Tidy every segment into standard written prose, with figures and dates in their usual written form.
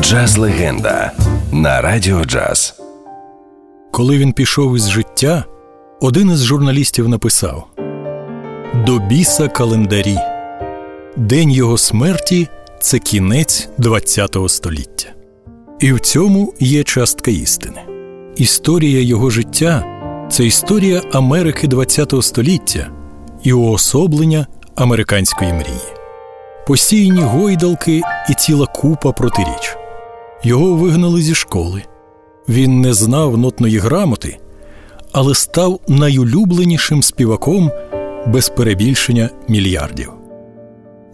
Джаз-легенда на Радіо Джаз. Коли він пішов із життя, один із журналістів написав: «До біса календарі. День його смерті – це кінець ХХ століття». І в цьому є частка істини. Історія його життя – це історія Америки ХХ століття і уособлення американської мрії. Постійні гойдалки і ціла купа протиріч. Його вигнали зі школи. Він не знав нотної грамоти, але став найулюбленішим співаком, без перебільшення, мільярдів.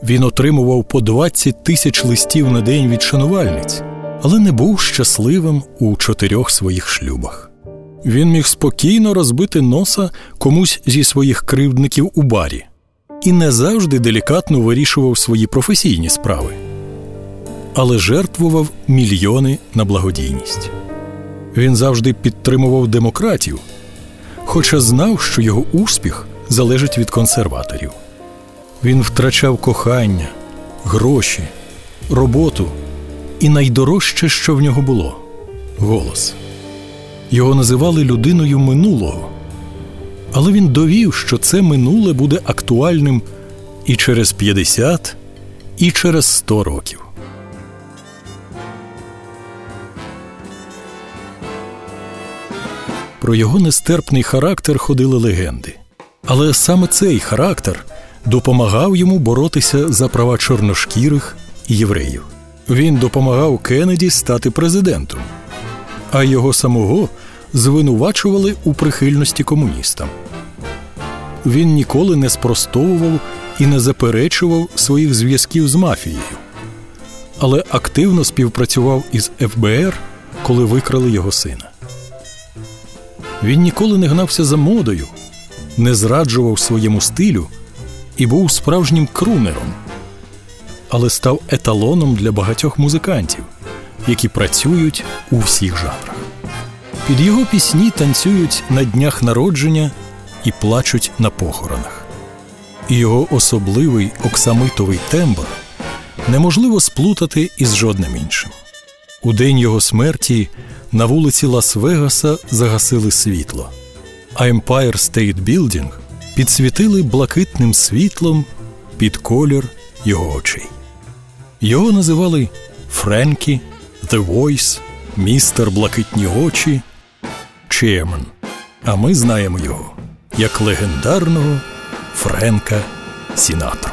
Він отримував по 20 тисяч листів на день від шанувальниць, але не був щасливим у 4 своїх шлюбах. Він міг спокійно розбити носа комусь зі своїх кривдників у барі і не завжди делікатно вирішував свої професійні справи, але жертвував мільйони на благодійність. Він завжди підтримував демократів, хоча знав, що його успіх залежить від консерваторів. Він втрачав кохання, гроші, роботу і найдорожче, що в нього було – голос. Його називали людиною минулого, але він довів, що це минуле буде актуальним і через 50, і через 100 років. Про його нестерпний характер ходили легенди. Але саме цей характер допомагав йому боротися за права чорношкірих і євреїв. Він допомагав Кеннеді стати президентом, а його самого звинувачували у прихильності комуністам. Він ніколи не спростовував і не заперечував своїх зв'язків з мафією, але активно співпрацював із ФБР, коли викрали його сина. Він ніколи не гнався за модою, не зраджував своєму стилю і був справжнім крунером, але став еталоном для багатьох музикантів, які працюють у всіх жанрах. Під його пісні танцюють на днях народження і плачуть на похоронах. І його особливий оксамитовий тембр неможливо сплутати із жодним іншим. У день його смерті на вулиці Лас-Вегаса загасили світло, а Empire State Building підсвітили блакитним світлом під колір його очей. Його називали Френкі, The Voice, Містер Блакитні Очі, Чемен. А ми знаємо його як легендарного Френка Сінатро.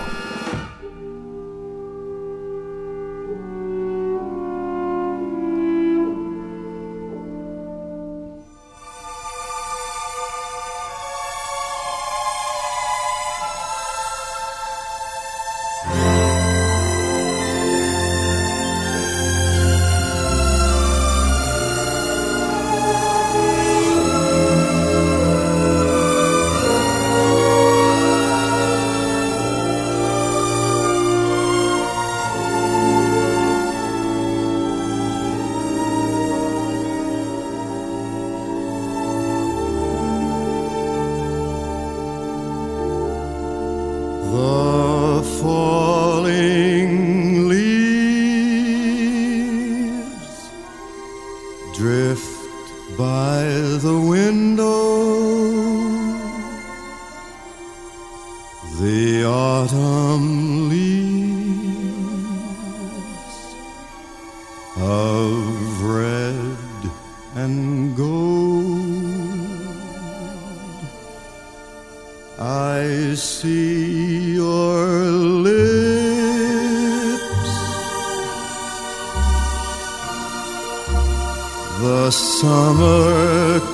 The summer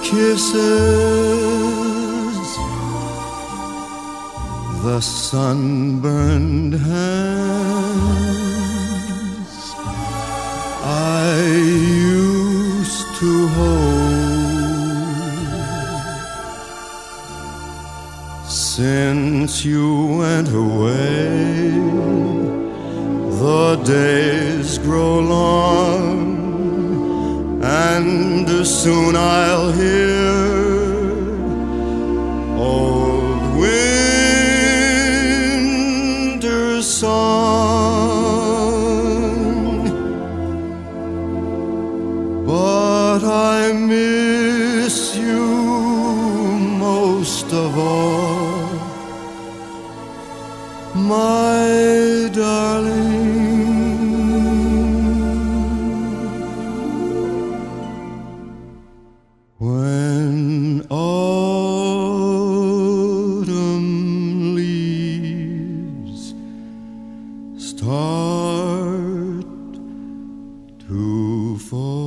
kisses, the sunburned hands I used to hold. Since you went away, the days grow long, and soon I'll hear old winter's song. my darling, when autumn leaves start to fall.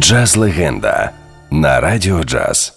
Джаз-легенда на Радіо Джаз.